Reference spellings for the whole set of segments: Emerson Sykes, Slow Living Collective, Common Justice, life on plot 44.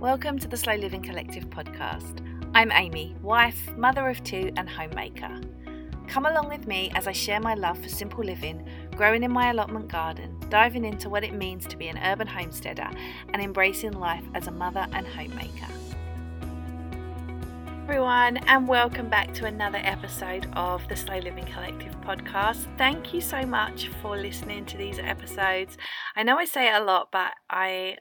Welcome to the Slow Living Collective podcast. I'm Amy, wife, mother of two and homemaker. Come along with me as I share my love for simple living, growing in my allotment garden, diving into what it means to be an urban homesteader and embracing life as a mother and homemaker. Everyone, and welcome back to another episode of the Slow Living Collective podcast. Thank you so much for listening to these episodes. I know I say it a lot, but I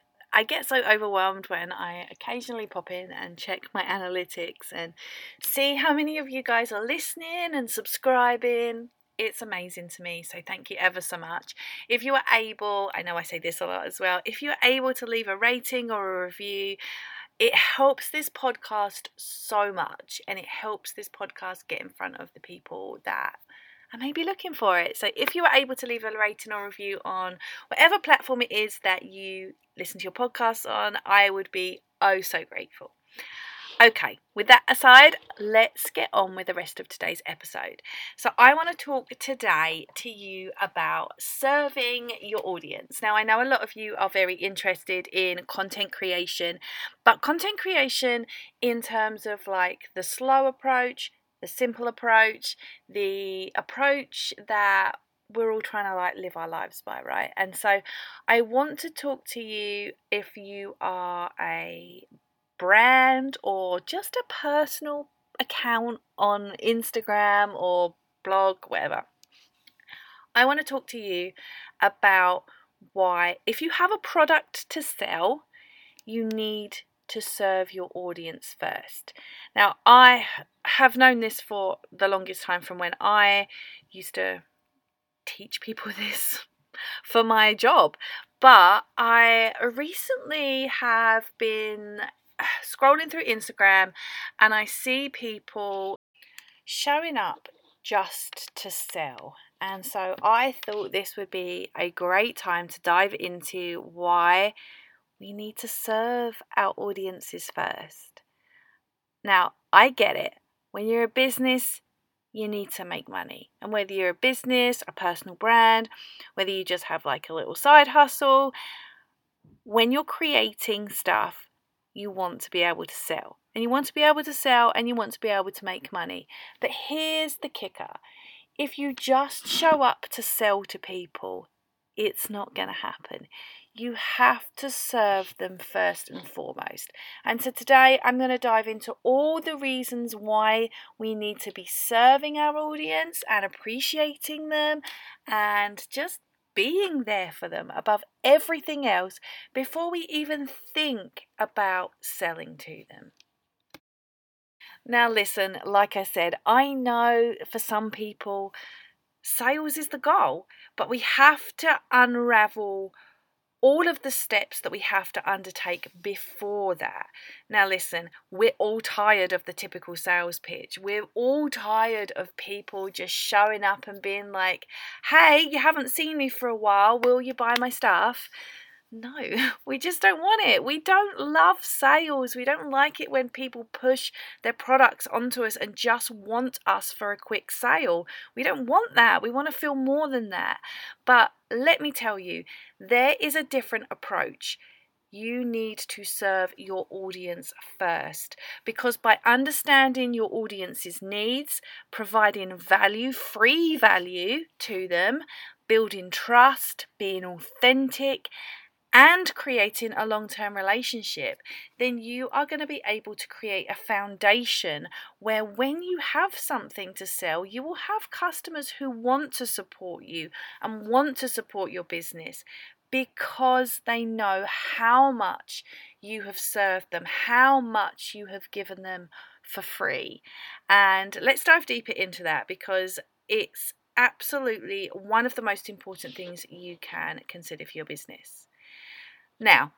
get so overwhelmed when I occasionally pop in and check my analytics and see how many of you guys are listening and subscribing. It's amazing to me, so thank you ever so much. If you are able, I know I say this a lot as well, if you're able to leave a rating or a review, it helps this podcast so much, and it helps this podcast get in front of the people that I may be looking for it. So if you are able to leave a rating or review on whatever platform it is that you listen to your podcasts on, I would be oh so grateful. Okay, with that aside, let's get on with the rest of today's episode. So I want to talk today to you about serving your audience. Now, I know a lot of you are very interested in content creation, but content creation in terms of like the slow approach, the simple approach, the approach that we're all trying to like live our lives by, right? And so I want to talk to you if you are a brand or just a personal account on Instagram or blog, whatever. I want to talk to you about why, if you have a product to sell, you need to serve your audience first. Now, I have known this for the longest time from when I used to teach people this for my job, but I recently have been scrolling through Instagram and I see people showing up just to sell. And so I thought this would be a great time to dive into why we need to serve our audiences first. Now, I get it. When you're a business, you need to make money. And whether you're a business, a personal brand, whether you just have like a little side hustle, when you're creating stuff, you want to be able to sell. And you want to be able to sell and you want to be able to make money. But here's the kicker. If you just show up to sell to people, it's not going to happen. You have to serve them first and foremost. And so today I'm going to dive into all the reasons why we need to be serving our audience and appreciating them and just being there for them above everything else before we even think about selling to them. Now listen, like I said, I know for some people sales is the goal, but we have to unravel all of the steps that we have to undertake before that. Now listen, we're all tired of the typical sales pitch. We're all tired of people just showing up and being like, hey, you haven't seen me for a while, will you buy my stuff? No, we just don't want it. We don't love sales. We don't like it when people push their products onto us and just want us for a quick sale. We don't want that. We want to feel more than that. But let me tell you, there is a different approach. You need to serve your audience first, because by understanding your audience's needs, providing value, free value to them, building trust, being authentic, and creating a long-term relationship, then you are going to be able to create a foundation where when you have something to sell, you will have customers who want to support you and want to support your business because they know how much you have served them, how much you have given them for free. And let's dive deeper into that, because it's absolutely one of the most important things you can consider for your business. Now,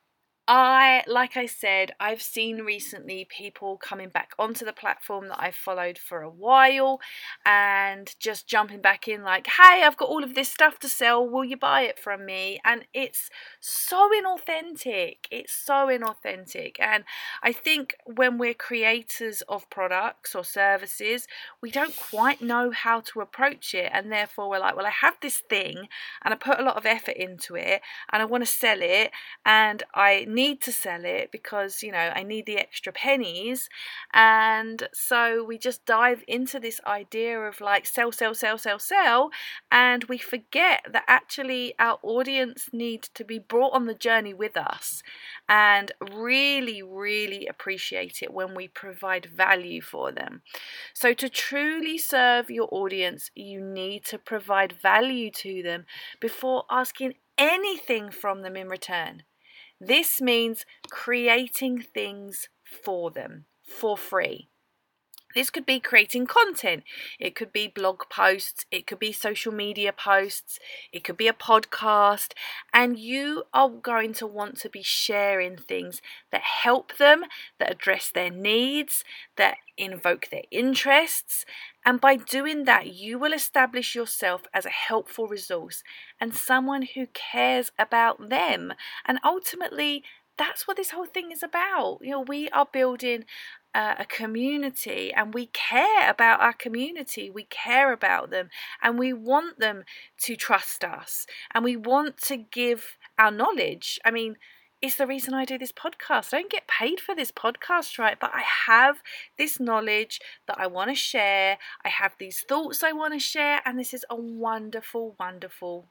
I've seen recently people coming back onto the platform that I've followed for a while and just jumping back in like, hey, I've got all of this stuff to sell, will you buy it from me? And it's so inauthentic. It's so inauthentic. And I think when we're creators of products or services, we don't quite know how to approach it. And therefore we're like, well, I have this thing and I put a lot of effort into it and I want to sell it and I need need to sell it because, you know, I need the extra pennies. And so we just dive into this idea of like sell, and we forget that actually our audience needs to be brought on the journey with us and really appreciate it when we provide value for them. So to truly serve your audience, you need to provide value to them before asking anything from them in return. This means creating things for them for free. This could be creating content, it could be blog posts, it could be social media posts, it could be a podcast, and you are going to want to be sharing things that help them, that address their needs, that invoke their interests, and by doing that, you will establish yourself as a helpful resource and someone who cares about them, and ultimately, that's what this whole thing is about. You know, we are building a community, and we care about our community. We care about them, and we want them to trust us, and we want to give our knowledge. I mean, it's the reason I do this podcast. I don't get paid for this podcast, right? But I have this knowledge that I want to share. I have these thoughts I want to share. And this is a wonderful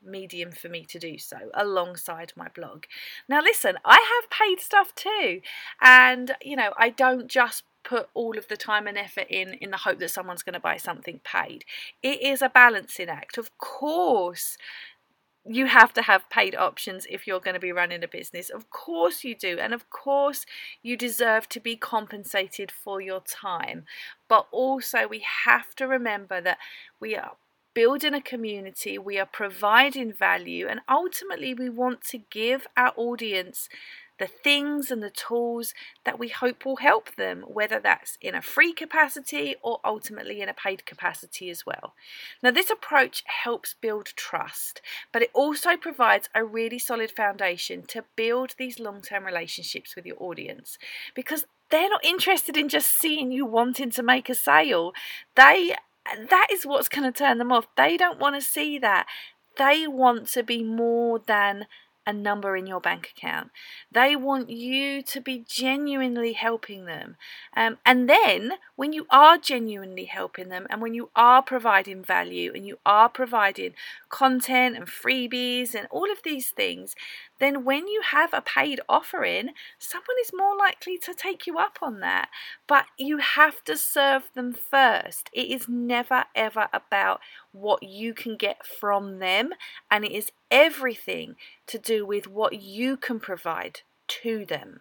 medium for me to do so alongside my blog. Now, listen, I have paid stuff too. And, you know, I don't just put all of the time and effort in the hope that someone's going to buy something paid. It is a balancing act. Of course, you have to have paid options if you're going to be running a business. Of course you do. And of course you deserve to be compensated for your time. But also we have to remember that we are building a community, we are providing value, and ultimately we want to give our audience the things and the tools that we hope will help them, whether that's in a free capacity or ultimately in a paid capacity as well. Now, this approach helps build trust, but it also provides a really solid foundation to build these long-term relationships with your audience, because they're not interested in just seeing you wanting to make a sale. That is what's going to turn them off. They don't want to see that. They want to be more than a number in your bank account. They want you to be genuinely helping them. And then when you are genuinely helping them, and when you are providing value, and you are providing content and freebies and all of these things, then when you have a paid offering, someone is more likely to take you up on that. But you have to serve them first. It is never ever about what you can get from them, and it is everything to do with what you can provide to them.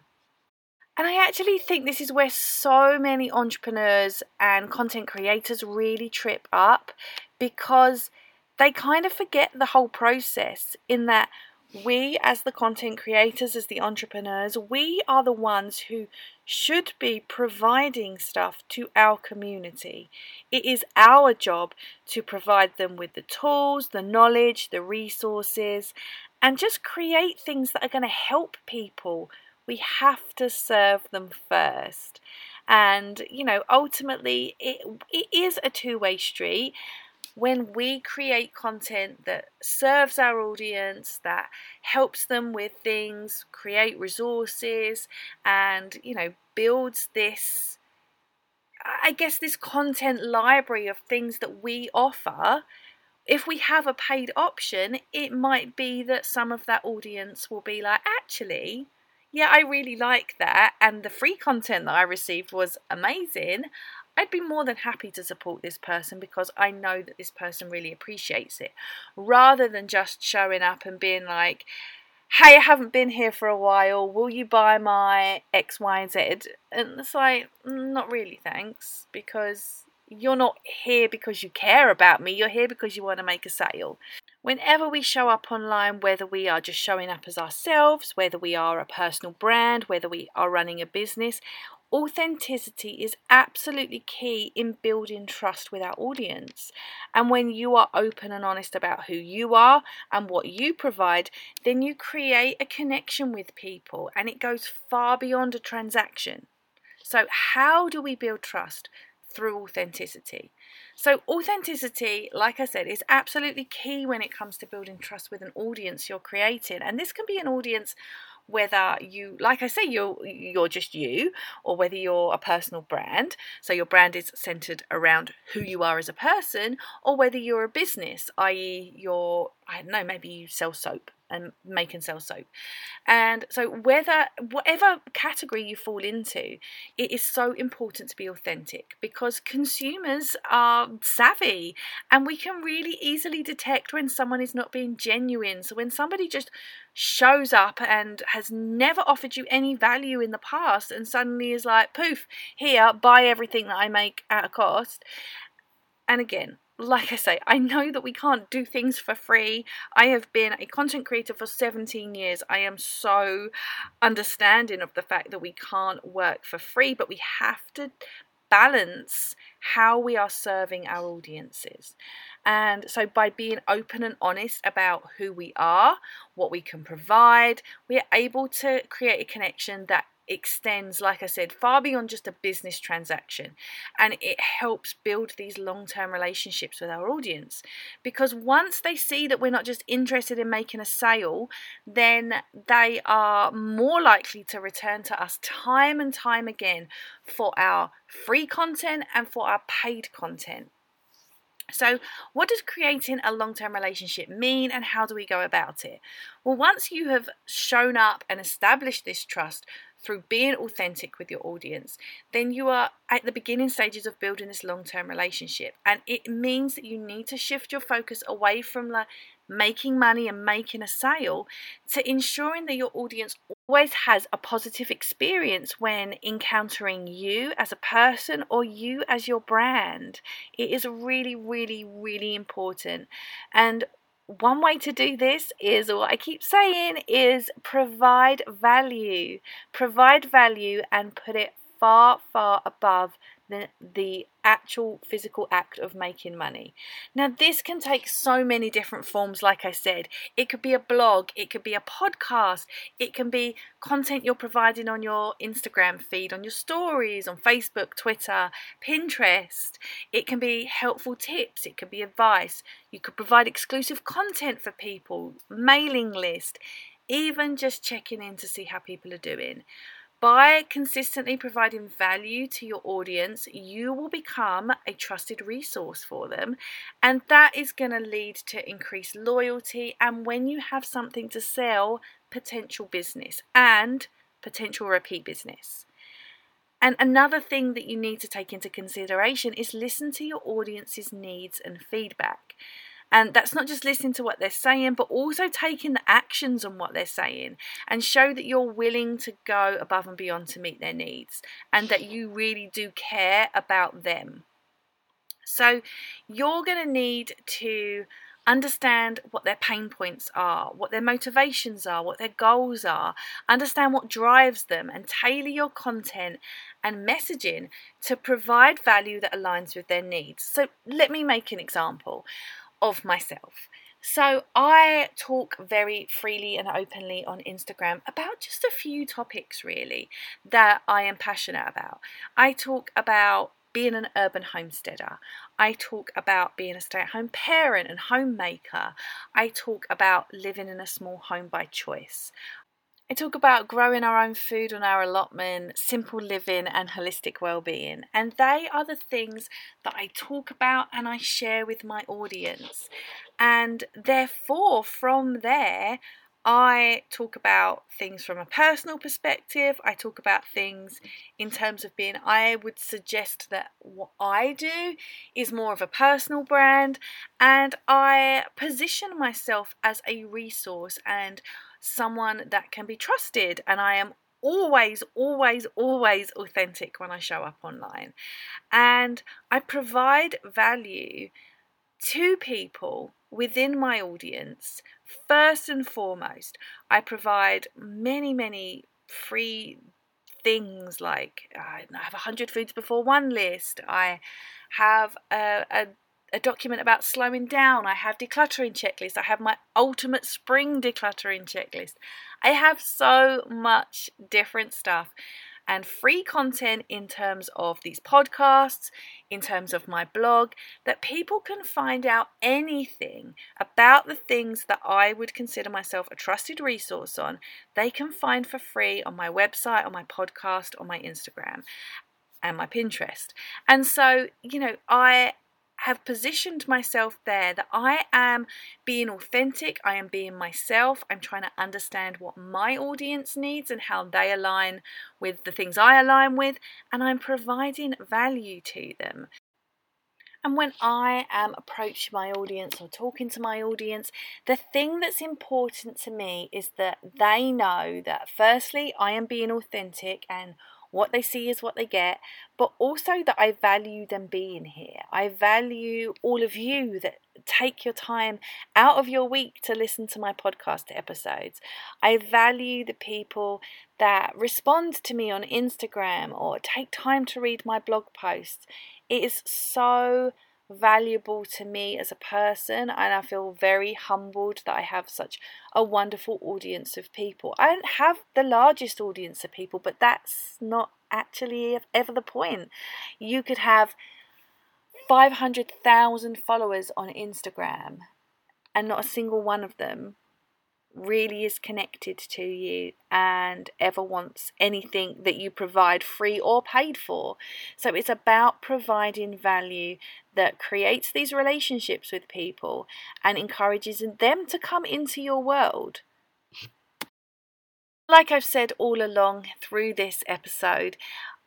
And I actually think this is where so many entrepreneurs and content creators really trip up, because they kind of forget the whole process, in that we, as the content creators, as the entrepreneurs, we are the ones who should be providing stuff to our community. It is our job to provide them with the tools, the knowledge, the resources, and just create things that are going to help people. We have to serve them first. And, you know, ultimately, it is a two-way street. When we create content that serves our audience, that helps them with things, create resources, and, you know, builds this, I guess, this content library of things that we offer, if we have a paid option, it might be that some of that audience will be like, actually, yeah, I really like that, and the free content that I received was amazing. I'd be more than happy to support this person because I know that this person really appreciates it, rather than just showing up and being like, hey, I haven't been here for a while, will you buy my X, Y, and Z? And it's like, not really, thanks, because you're not here because you care about me, you're here because you want to make a sale. Whenever we show up online, whether we are just showing up as ourselves, whether we are a personal brand, whether we are running a business, authenticity is absolutely key in building trust with our audience. And when you are open and honest about who you are and what you provide, then you create a connection with people, and it goes far beyond a transaction. So how do we build trust? Through authenticity. So authenticity, like I said, is absolutely key when it comes to building trust with an audience you're creating. And this can be an audience whether you, like I say, you're just you, or whether you're a personal brand, so your brand is centered around who you are as a person, or whether you're a business, i.e. you're, I don't know, maybe you sell soap and make and sell soap. And so whatever category you fall into, it is so important to be authentic, because consumers are savvy and we can really easily detect when someone is not being genuine. So when somebody just shows up and has never offered you any value in the past and suddenly is like, poof, here, buy everything that I make at a cost. And again, like I say, I know that we can't do things for free. I have been a content creator for 17 years. I am so understanding of the fact that we can't work for free, but we have to balance how we are serving our audiences. And so by being open and honest about who we are, what we can provide, we are able to create a connection that extends, like I said, far beyond just a business transaction, and it helps build these long-term relationships with our audience, because once they see that we're not just interested in making a sale, then they are more likely to return to us time and time again for our free content and for our paid content. So what does creating a long-term relationship mean, and how do we go about it? Well, once you have shown up and established this trust through being authentic with your audience, then you are at the beginning stages of building this long-term relationship. And it means that you need to shift your focus away from making money and making a sale to ensuring that your audience always has a positive experience when encountering you as a person or you as your brand. It is really, really, really important. And one way to do this is, what I keep saying, is provide value. Provide value and put it far, far above the actual physical act of making money. Now, this can take so many different forms, like I said. It could be a blog, it could be a podcast, it can be content you're providing on your Instagram feed, on your stories, on Facebook, Twitter, Pinterest. It can be helpful tips, it could be advice. You could provide exclusive content for people, mailing list, even just checking in to see how people are doing. By consistently providing value to your audience, you will become a trusted resource for them, and that is going to lead to increased loyalty, and when you have something to sell, potential business and potential repeat business. And another thing that you need to take into consideration is listen to your audience's needs and feedback. And that's not just listening to what they're saying, but also taking the actions on what they're saying, and show that you're willing to go above and beyond to meet their needs, and that you really do care about them. So you're going to need to understand what their pain points are, what their motivations are, what their goals are, understand what drives them, and tailor your content and messaging to provide value that aligns with their needs. So let me make an example of myself. So I talk very freely and openly on Instagram about just a few topics really that I am passionate about. I talk about being an urban homesteader. I talk about being a stay-at-home parent and homemaker. I talk about living in a small home by choice. I talk about growing our own food on our allotment, simple living and holistic well-being. And they are the things that I talk about and I share with my audience. And therefore, from there, I talk about things from a personal perspective. I talk about things in terms of being, I would suggest that what I do is more of a personal brand. And I position myself as a resource and someone that can be trusted, and I am always authentic when I show up online, and I provide value to people within my audience. First and foremost, I provide many free things, like I have 100 foods before one list, I have a document about slowing down, I have decluttering checklists, I have my ultimate spring decluttering checklist. I have so much different stuff, and free content in terms of these podcasts, in terms of my blog, that people can find out anything about the things that I would consider myself a trusted resource on. They can find for free on my website, on my podcast, on my Instagram and my Pinterest. And so, you know, I have positioned myself there that I am being authentic, I am being myself, I'm trying to understand what my audience needs and how they align with the things I align with, and I'm providing value to them. And when I am approaching my audience or talking to my audience, the thing that's important to me is that they know that firstly, I am being authentic and what they see is what they get, but also that I value them being here. I value all of you that take your time out of your week to listen to my podcast episodes. I value the people that respond to me on Instagram or take time to read my blog posts. It is so valuable to me as a person, and I feel very humbled that I have such a wonderful audience of people. I don't have the largest audience of people, but that's not actually ever the point. You could have 500,000 followers on Instagram and not a single one of them really is connected to you and ever wants anything that you provide, free or paid for. So it's about providing value that creates these relationships with people and encourages them to come into your world. Like I've said all along through this episode,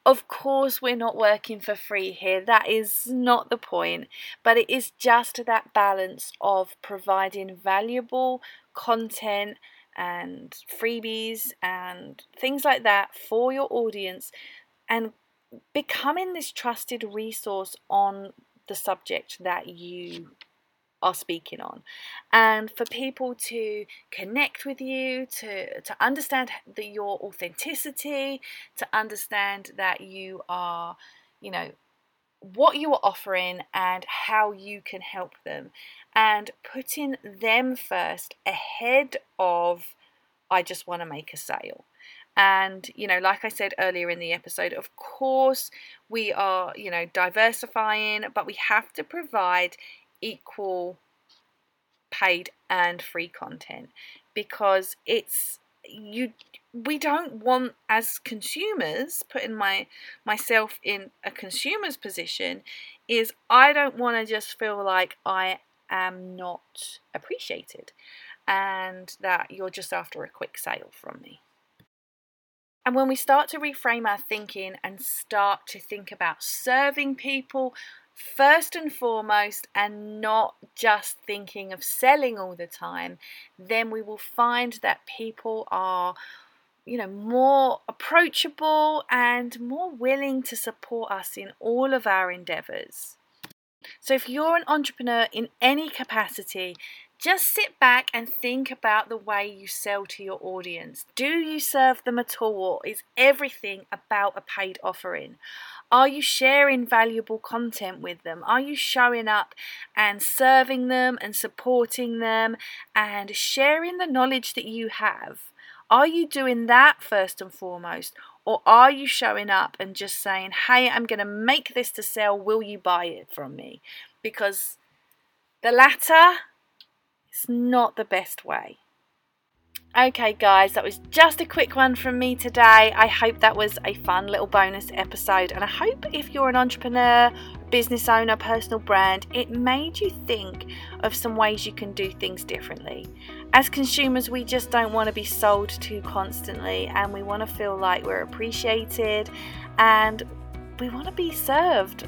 of course, we're not working for free here. That is not the point. But it is just that balance of providing valuable content and freebies and things like that for your audience and becoming this trusted resource on the subject that you are speaking on, and for people to connect with you, to understand that your authenticity, to understand that you are, you know, what you are offering and how you can help them, and putting them first ahead of I just want to make a sale. And, you know, like I said earlier in the episode, of course we are, you know, diversifying, but we have to provide equal paid and free content, because we don't want, as consumers, putting myself in a consumer's position, is I don't want to just feel like I am not appreciated and that you're just after a quick sale from me. And when we start to reframe our thinking and start to think about serving people first and foremost, and not just thinking of selling all the time, then we will find that people are, you know, more approachable and more willing to support us in all of our endeavors. So if you're an entrepreneur in any capacity, just sit back and think about the way you sell to your audience. Do you serve them at all, or is everything about a paid offering? Are you sharing valuable content with them? Are you showing up and serving them and supporting them and sharing the knowledge that you have? Are you doing that first and foremost? Or are you showing up and just saying, hey, I'm going to make this to sell. Will you buy it from me? Because the latter is not the best way. Okay guys, that was just a quick one from me today. I hope that was a fun little bonus episode, and I hope if you're an entrepreneur, business owner, personal brand, it made you think of some ways you can do things differently. As consumers, we just don't want to be sold to constantly, and we want to feel like we're appreciated and we want to be served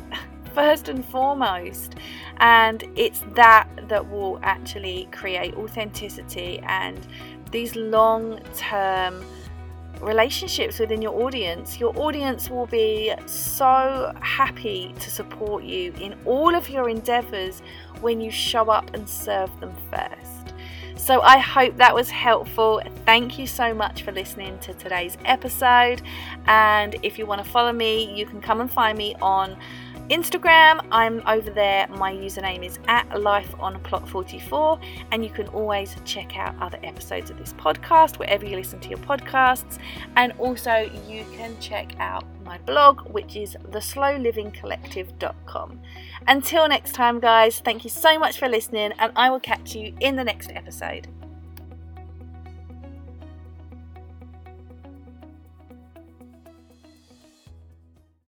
first and foremost, and it's that will actually create authenticity and these long-term relationships within your audience. Your audience will be so happy to support you in all of your endeavors when you show up and serve them first. So I hope that was helpful. Thank you so much for listening to today's episode. And if you want to follow me, you can come and find me on Instagram, I'm over there. My username is @life on plot 44, and you can always check out other episodes of this podcast wherever you listen to your podcasts. And also you can check out my blog, which is theslowlivingcollective.com. Until next time, guys, thank you so much for listening, and I will catch you in the next episode.